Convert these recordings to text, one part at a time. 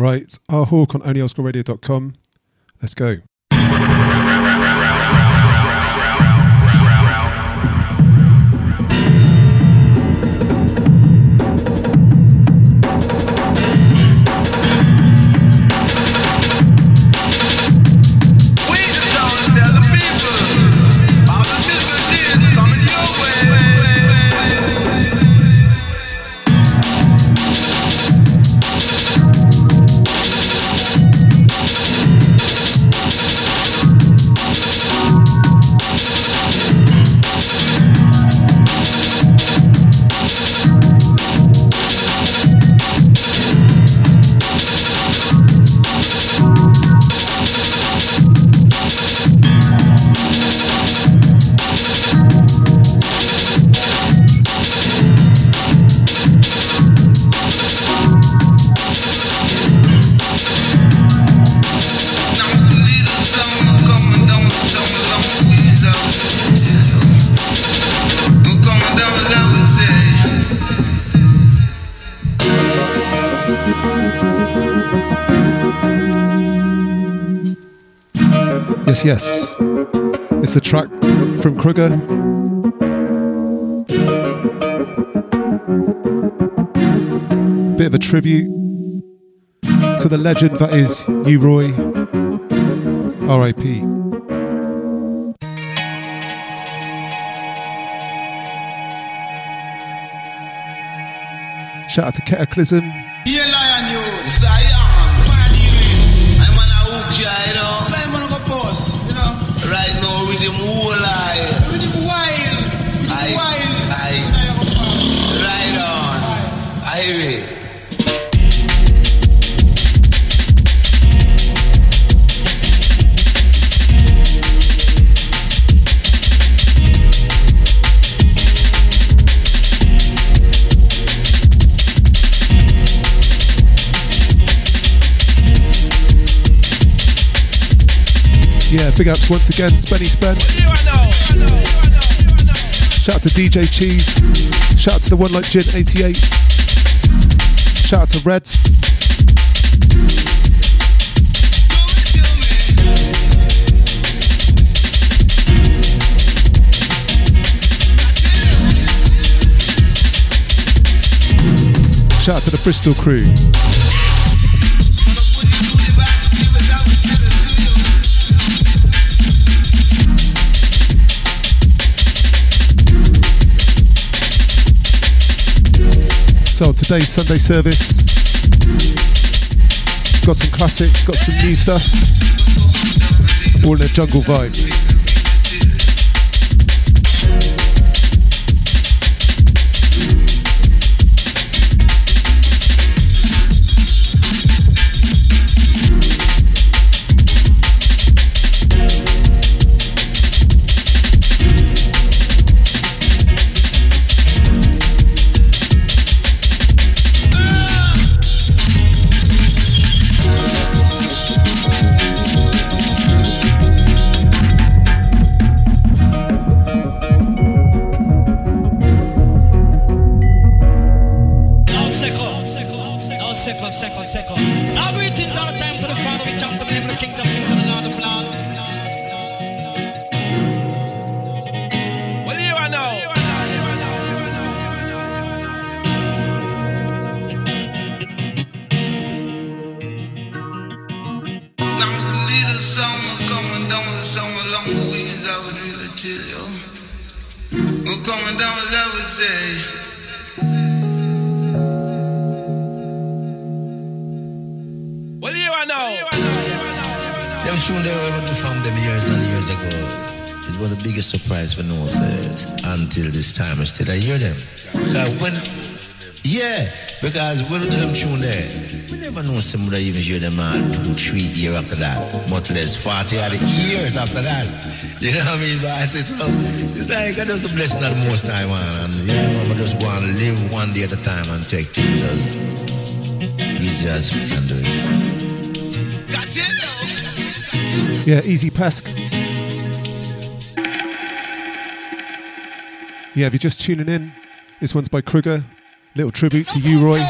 Right, R Hawk on OnlyOscarRadio.com. Let's go. Yes, it's a track from Kruger. Bit of a tribute to the legend that is U Roy, R.I.P. Shout out to Cataclysm. Big ups once again, Spenny Spen. Shout out to DJ Cheese. Shout out to the one like Jin88. Shout out to Reds. Shout out to the Bristol Crew. So today's Sunday service, got some classics, got some new stuff, all in a jungle vibe. Because when we do them tune there, we never know somebody even hear them all 2-3 years after that, much less 40 other years after that. You know what I mean? But I say so. It's like I just a blessing at most time, man. And you know, I just want to live one day at a time and take to it as easy as we can do it. Yeah, easy Pesk. Yeah, if you're just tuning in, this one's by Kruger. Little tribute to U Roy.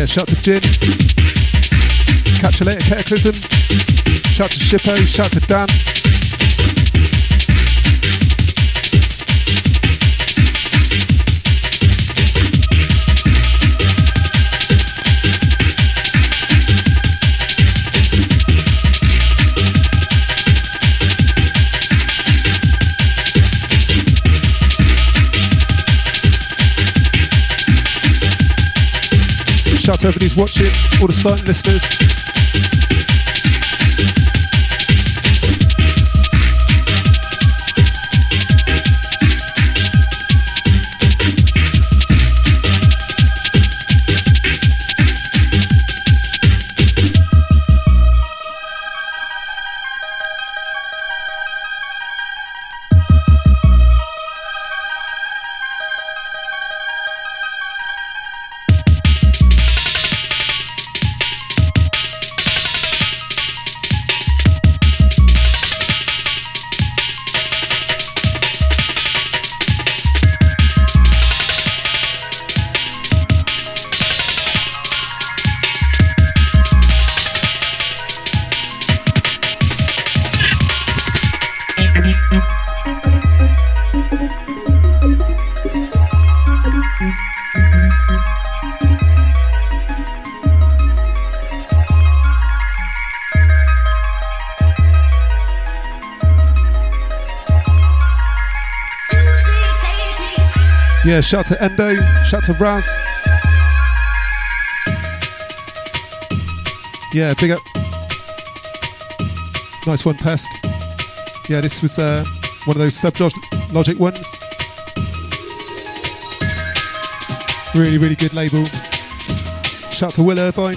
yeah, shout out to Jin. Catch you later, Cataclysm. Shout out to Shippo, shout out to Dan. Shout out to everybody who's watching, all the silent listeners. Yeah, shout out to Endo, shout out to Raz. Yeah, big up. Nice one, Pesk. Yeah, this was one of those Sub Logic ones. Really, really good label. Shout out to Will Irvine.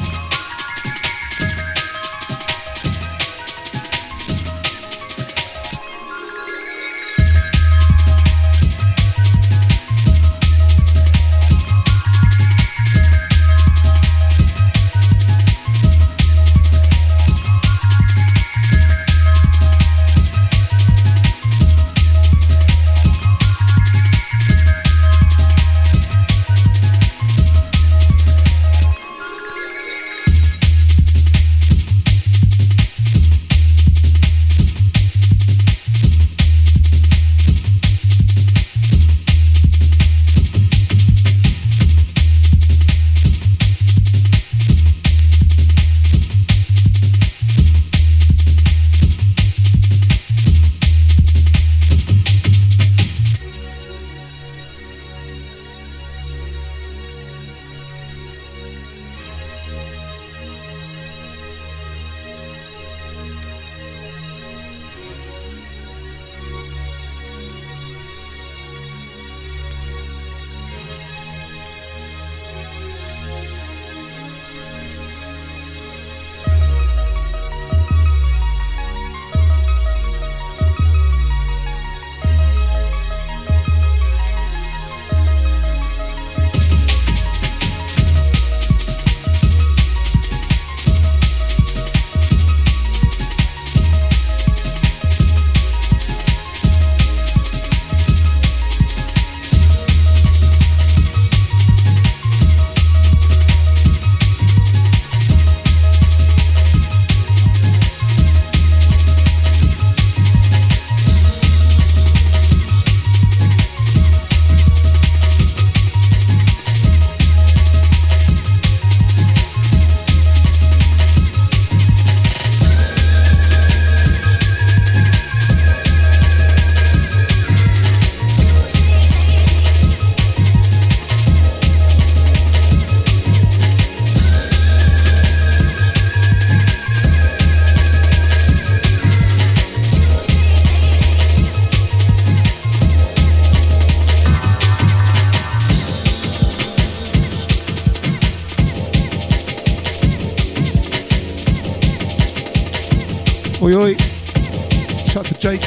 Oi oi, shout out to Jake,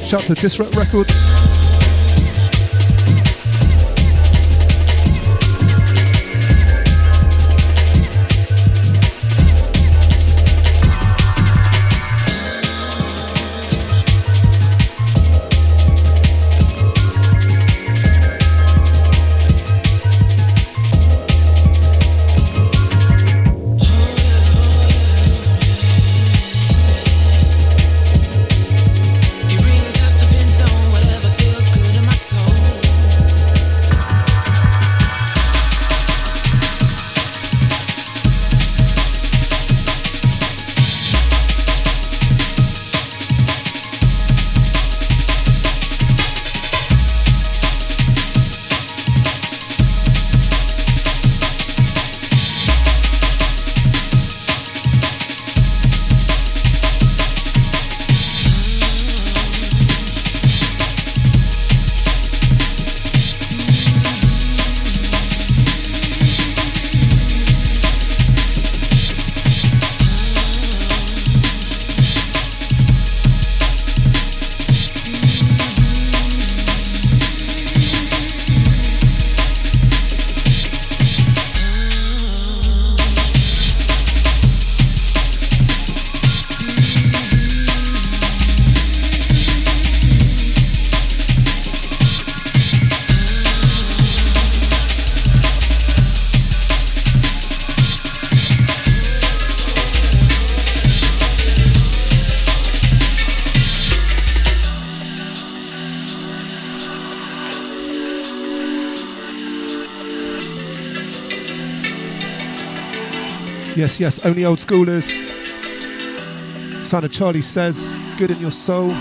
shout out to Disrupt Records. Yes, yes, only old schoolers. Son of Charlie says, good in your soul.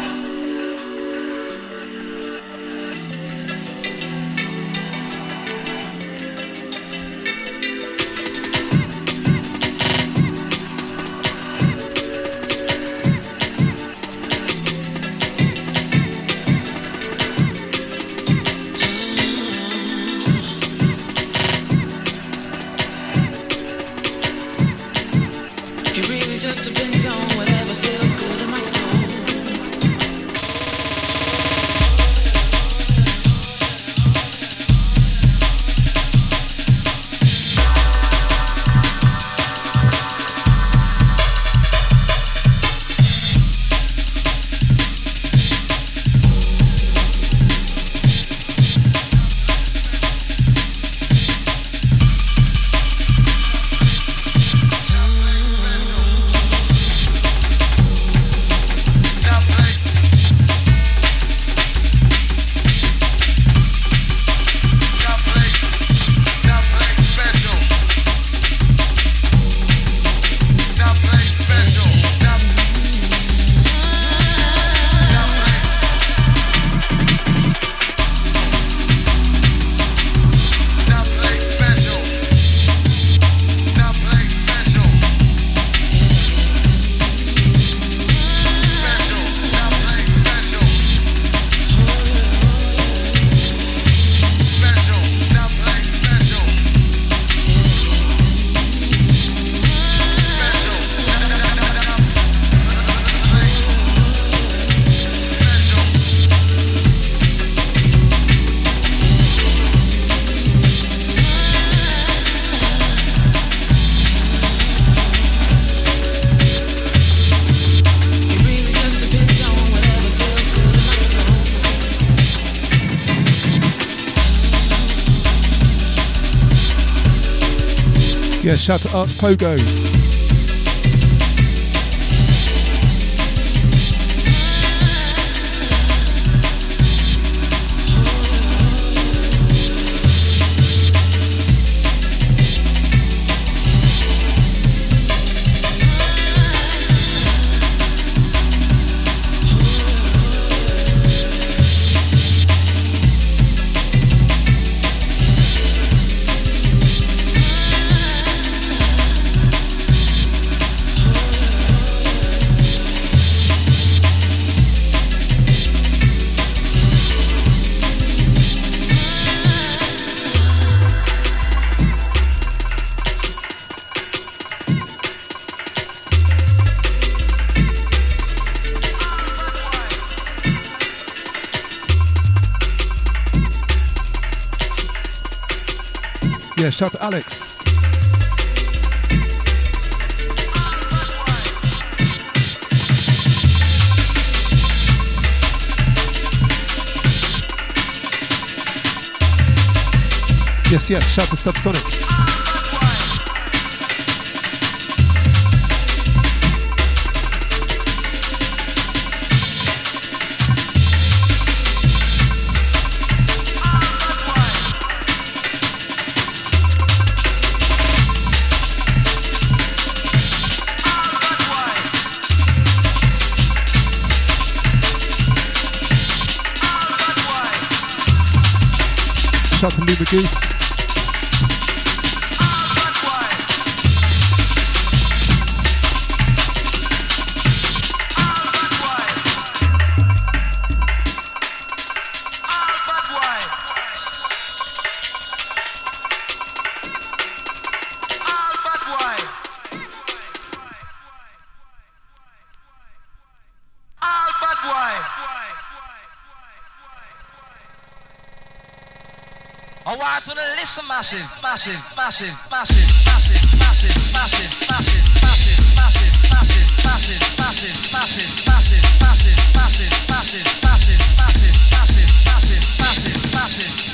Yeah, shout to Arts Pogo. Yeah, shout out to Alex. Yes, yes, shout out to Subsonic. Shout out to Lou McGee. Massive, massive, massive, massive, massive, massive, massive, massive, massive, massive, massive, massive, massive, massive, massive, massive, massive, massive, massive, massive, massive, massive, massive, massive,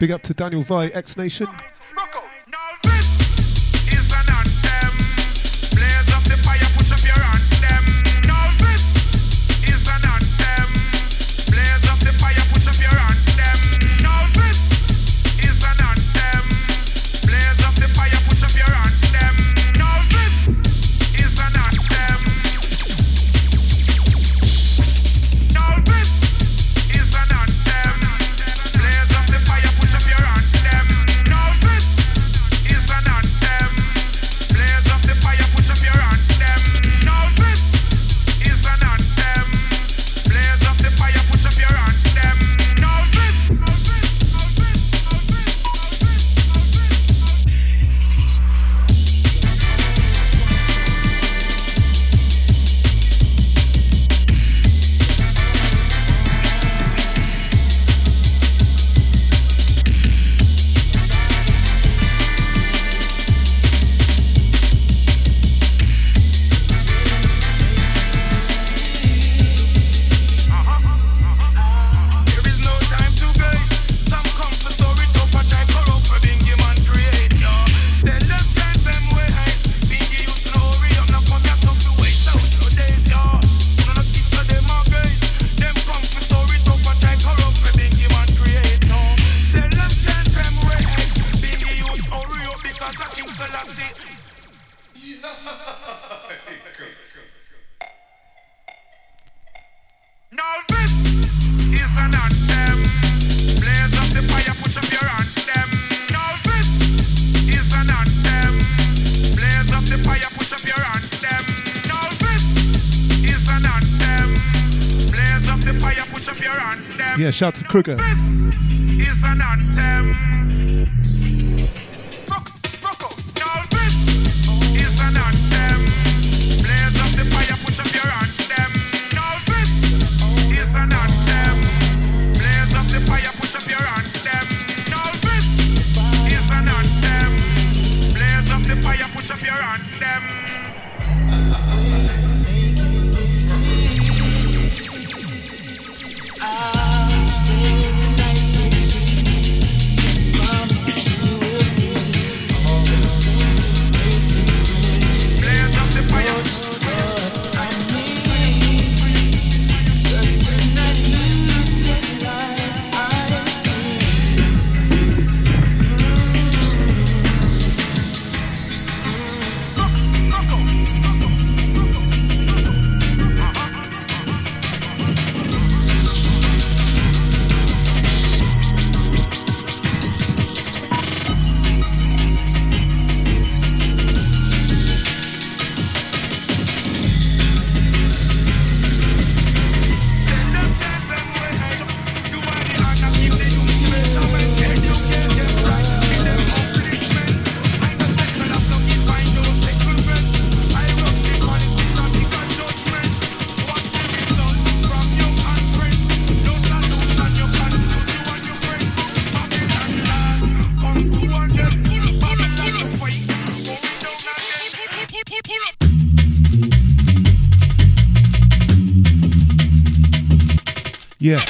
Big up to Daniel Vai, X Nation. Yeah, shout to Kruger. This is an anthem. Yeah.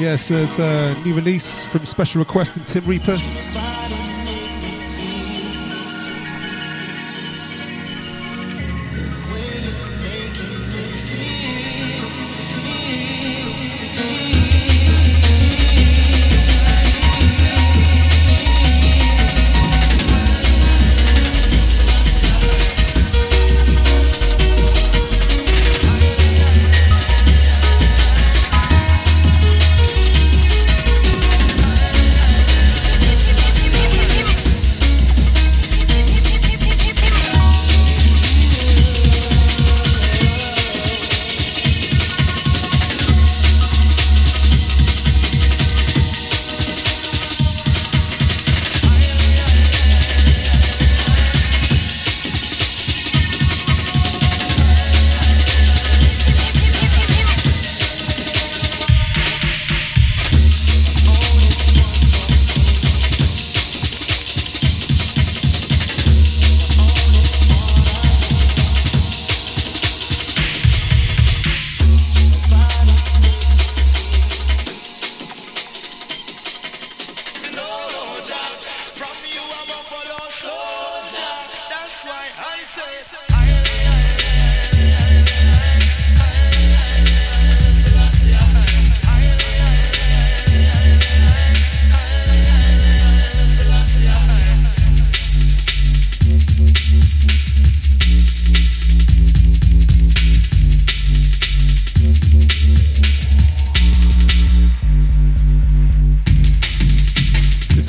Yes, there's a new release from Special Request and Tim Reaper.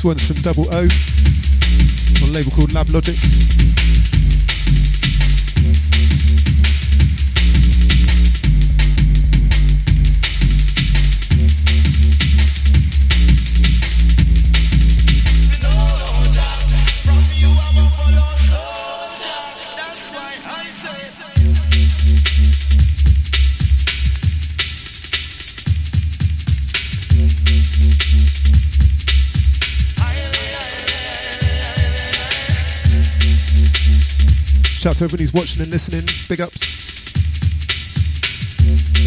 One's from Double O on a label called Lab Logic. Shout out to everyone who's watching and listening. Big ups.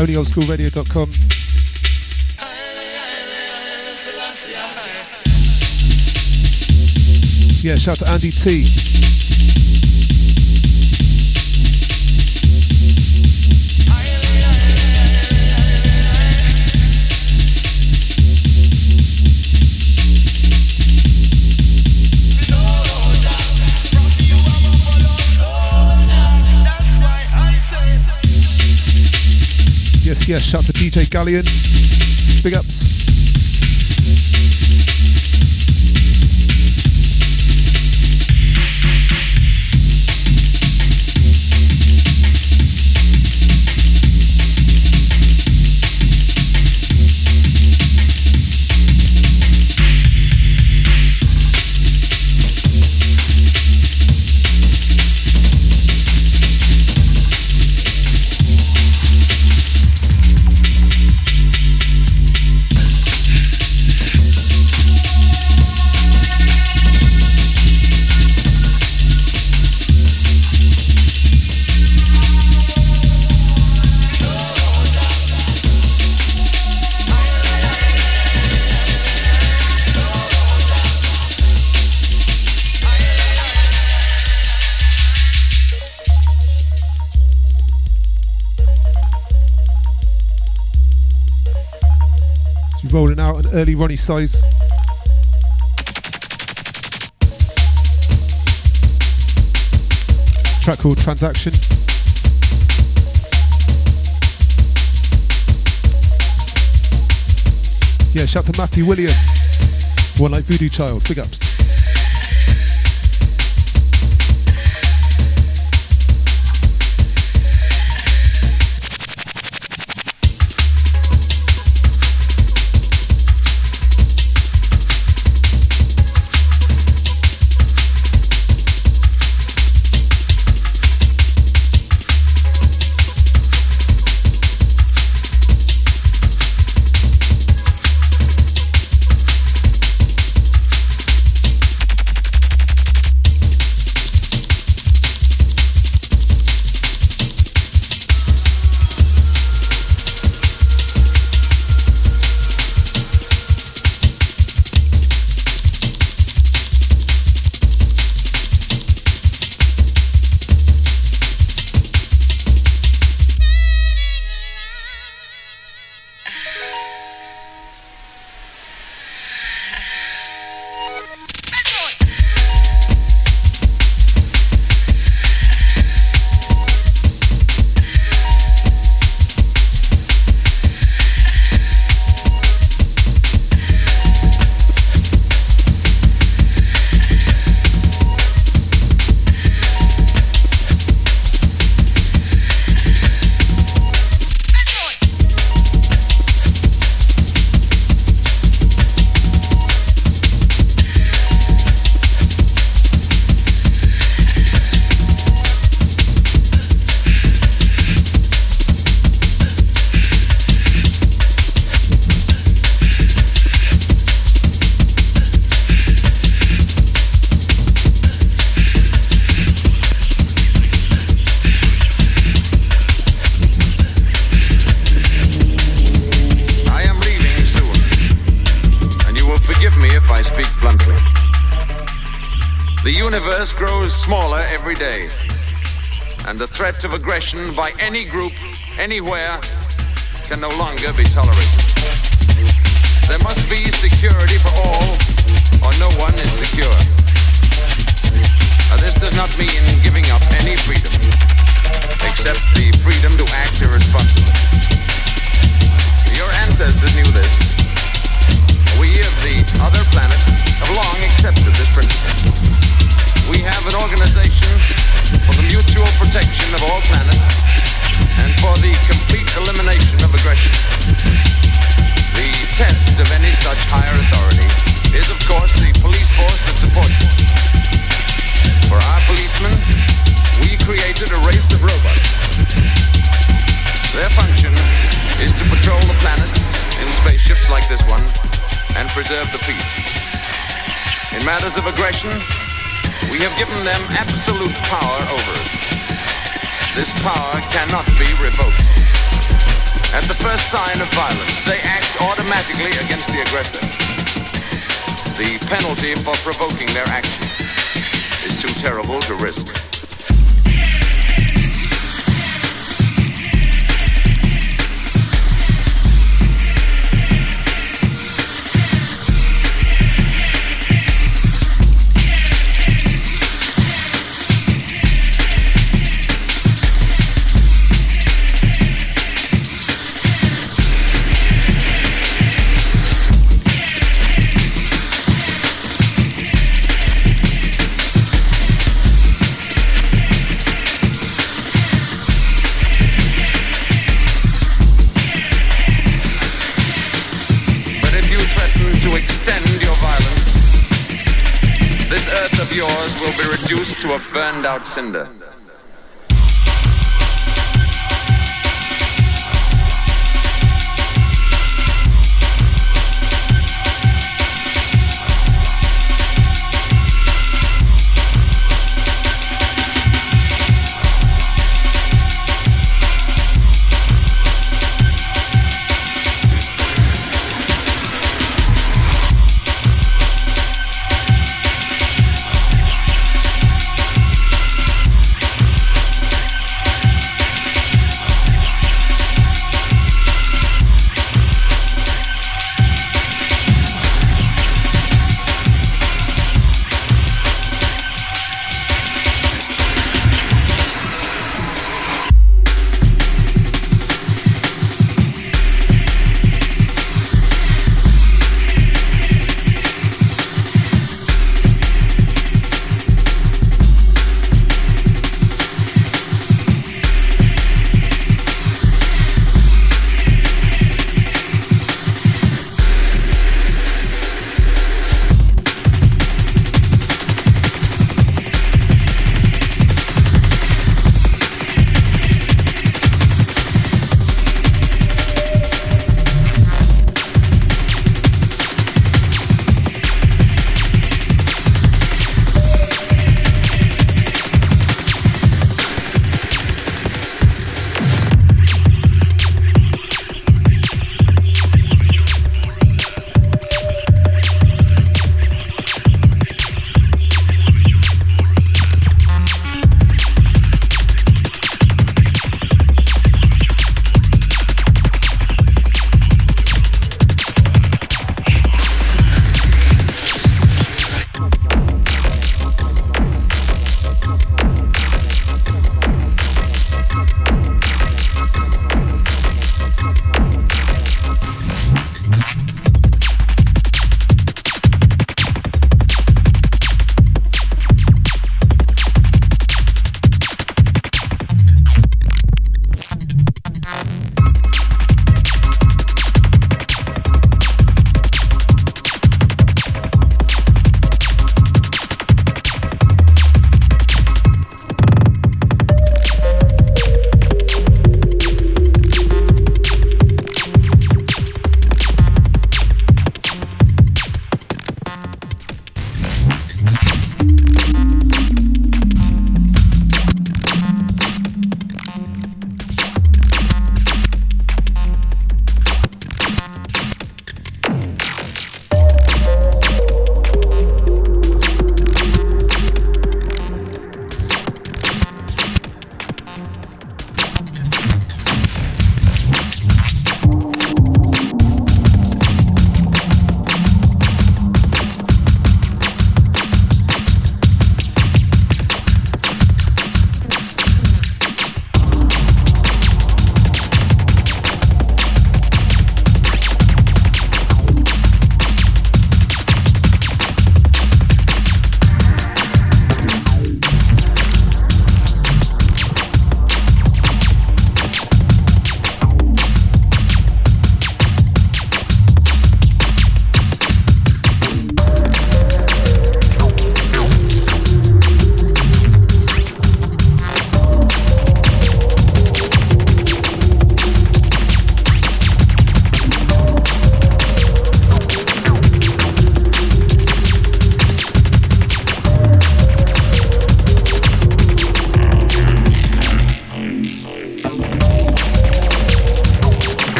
OnlyOldSchoolRadio.com. Yeah, shout out to Andy T. Yes, shout out to DJ Gallion. Big ups. Rolling out an early Ronnie Size. Track called Transaction. Yeah, shout to Matthew Williams. One like Voodoo Child. Big ups. I speak bluntly. The universe grows smaller every day, and the threat of aggression by any group, anywhere, can no longer be tolerated. There must be security for all, or no one is secure. Now, this does not mean giving up any freedom, except the freedom to act irresponsibly. Your ancestors knew this. We of the other planets have long accepted this principle. We have an organization for the mutual protection of all planets and for the complete elimination of aggression. The test of any such higher authority is, of course, the police force that supports it. For our policemen, we created a race of robots. Their function is to patrol the planets in spaceships like this one and preserve the peace. In matters of aggression, we have given them absolute power over us. This power cannot be revoked. At the first sign of violence, they act automatically against the aggressor. The penalty for provoking their action is too terrible to risk. Yours will be reduced to a burned out cinder.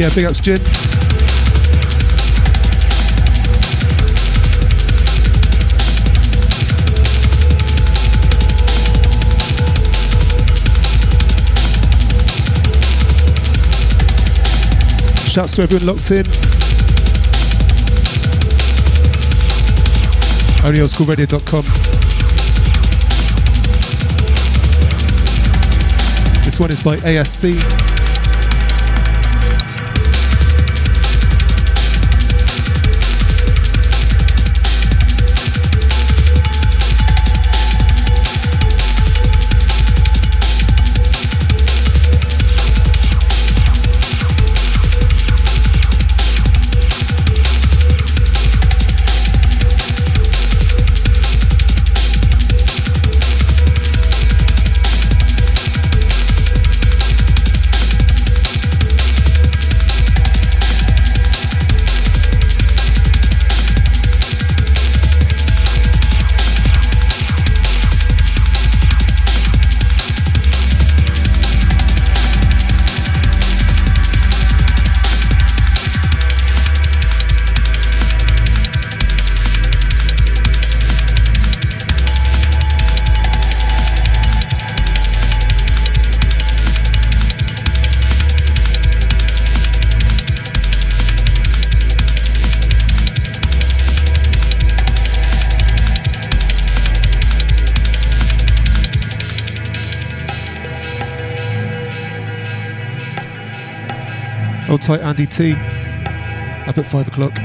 Yeah, big ups, Jin. Shouts to everyone locked in. OnlyOldSchoolRadio.com. This one is by ASC. Hold tight, Andy T. Up at 5 o'clock.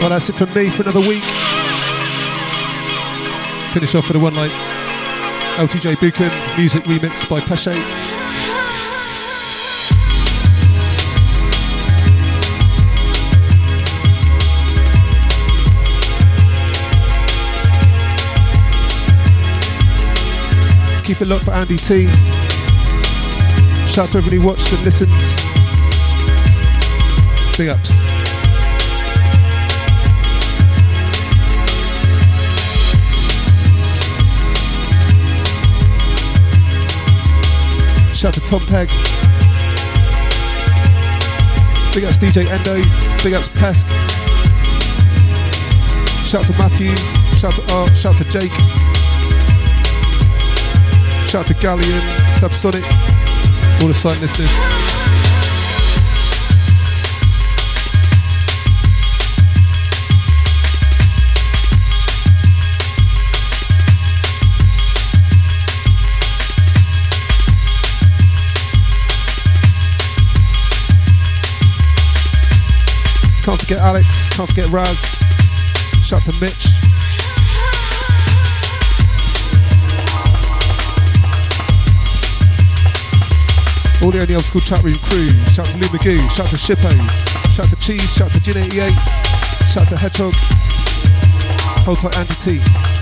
Well, that's it from me for another week. Finish off with a one like LTJ Bukem music remix by Peshay. Keep it locked for Andy T. Shout out to everybody who watched and listened. Big ups. Shout out to Tom Pegg. Big ups DJ Endo. Big ups Pesk. Shout out to Matthew. Shout out to Art. Shout out to Jake. Shout out to Gallion, Subsonic, all the site listeners. Can't forget Alex, can't forget Raz, shout out to Mitch. All the Only Old School chat room crew, shout out to Lou Magoo, shout out to Shippo, shout out to Cheese, shout out to Jin88, shout out to Hedgehog, hold tight Andy T.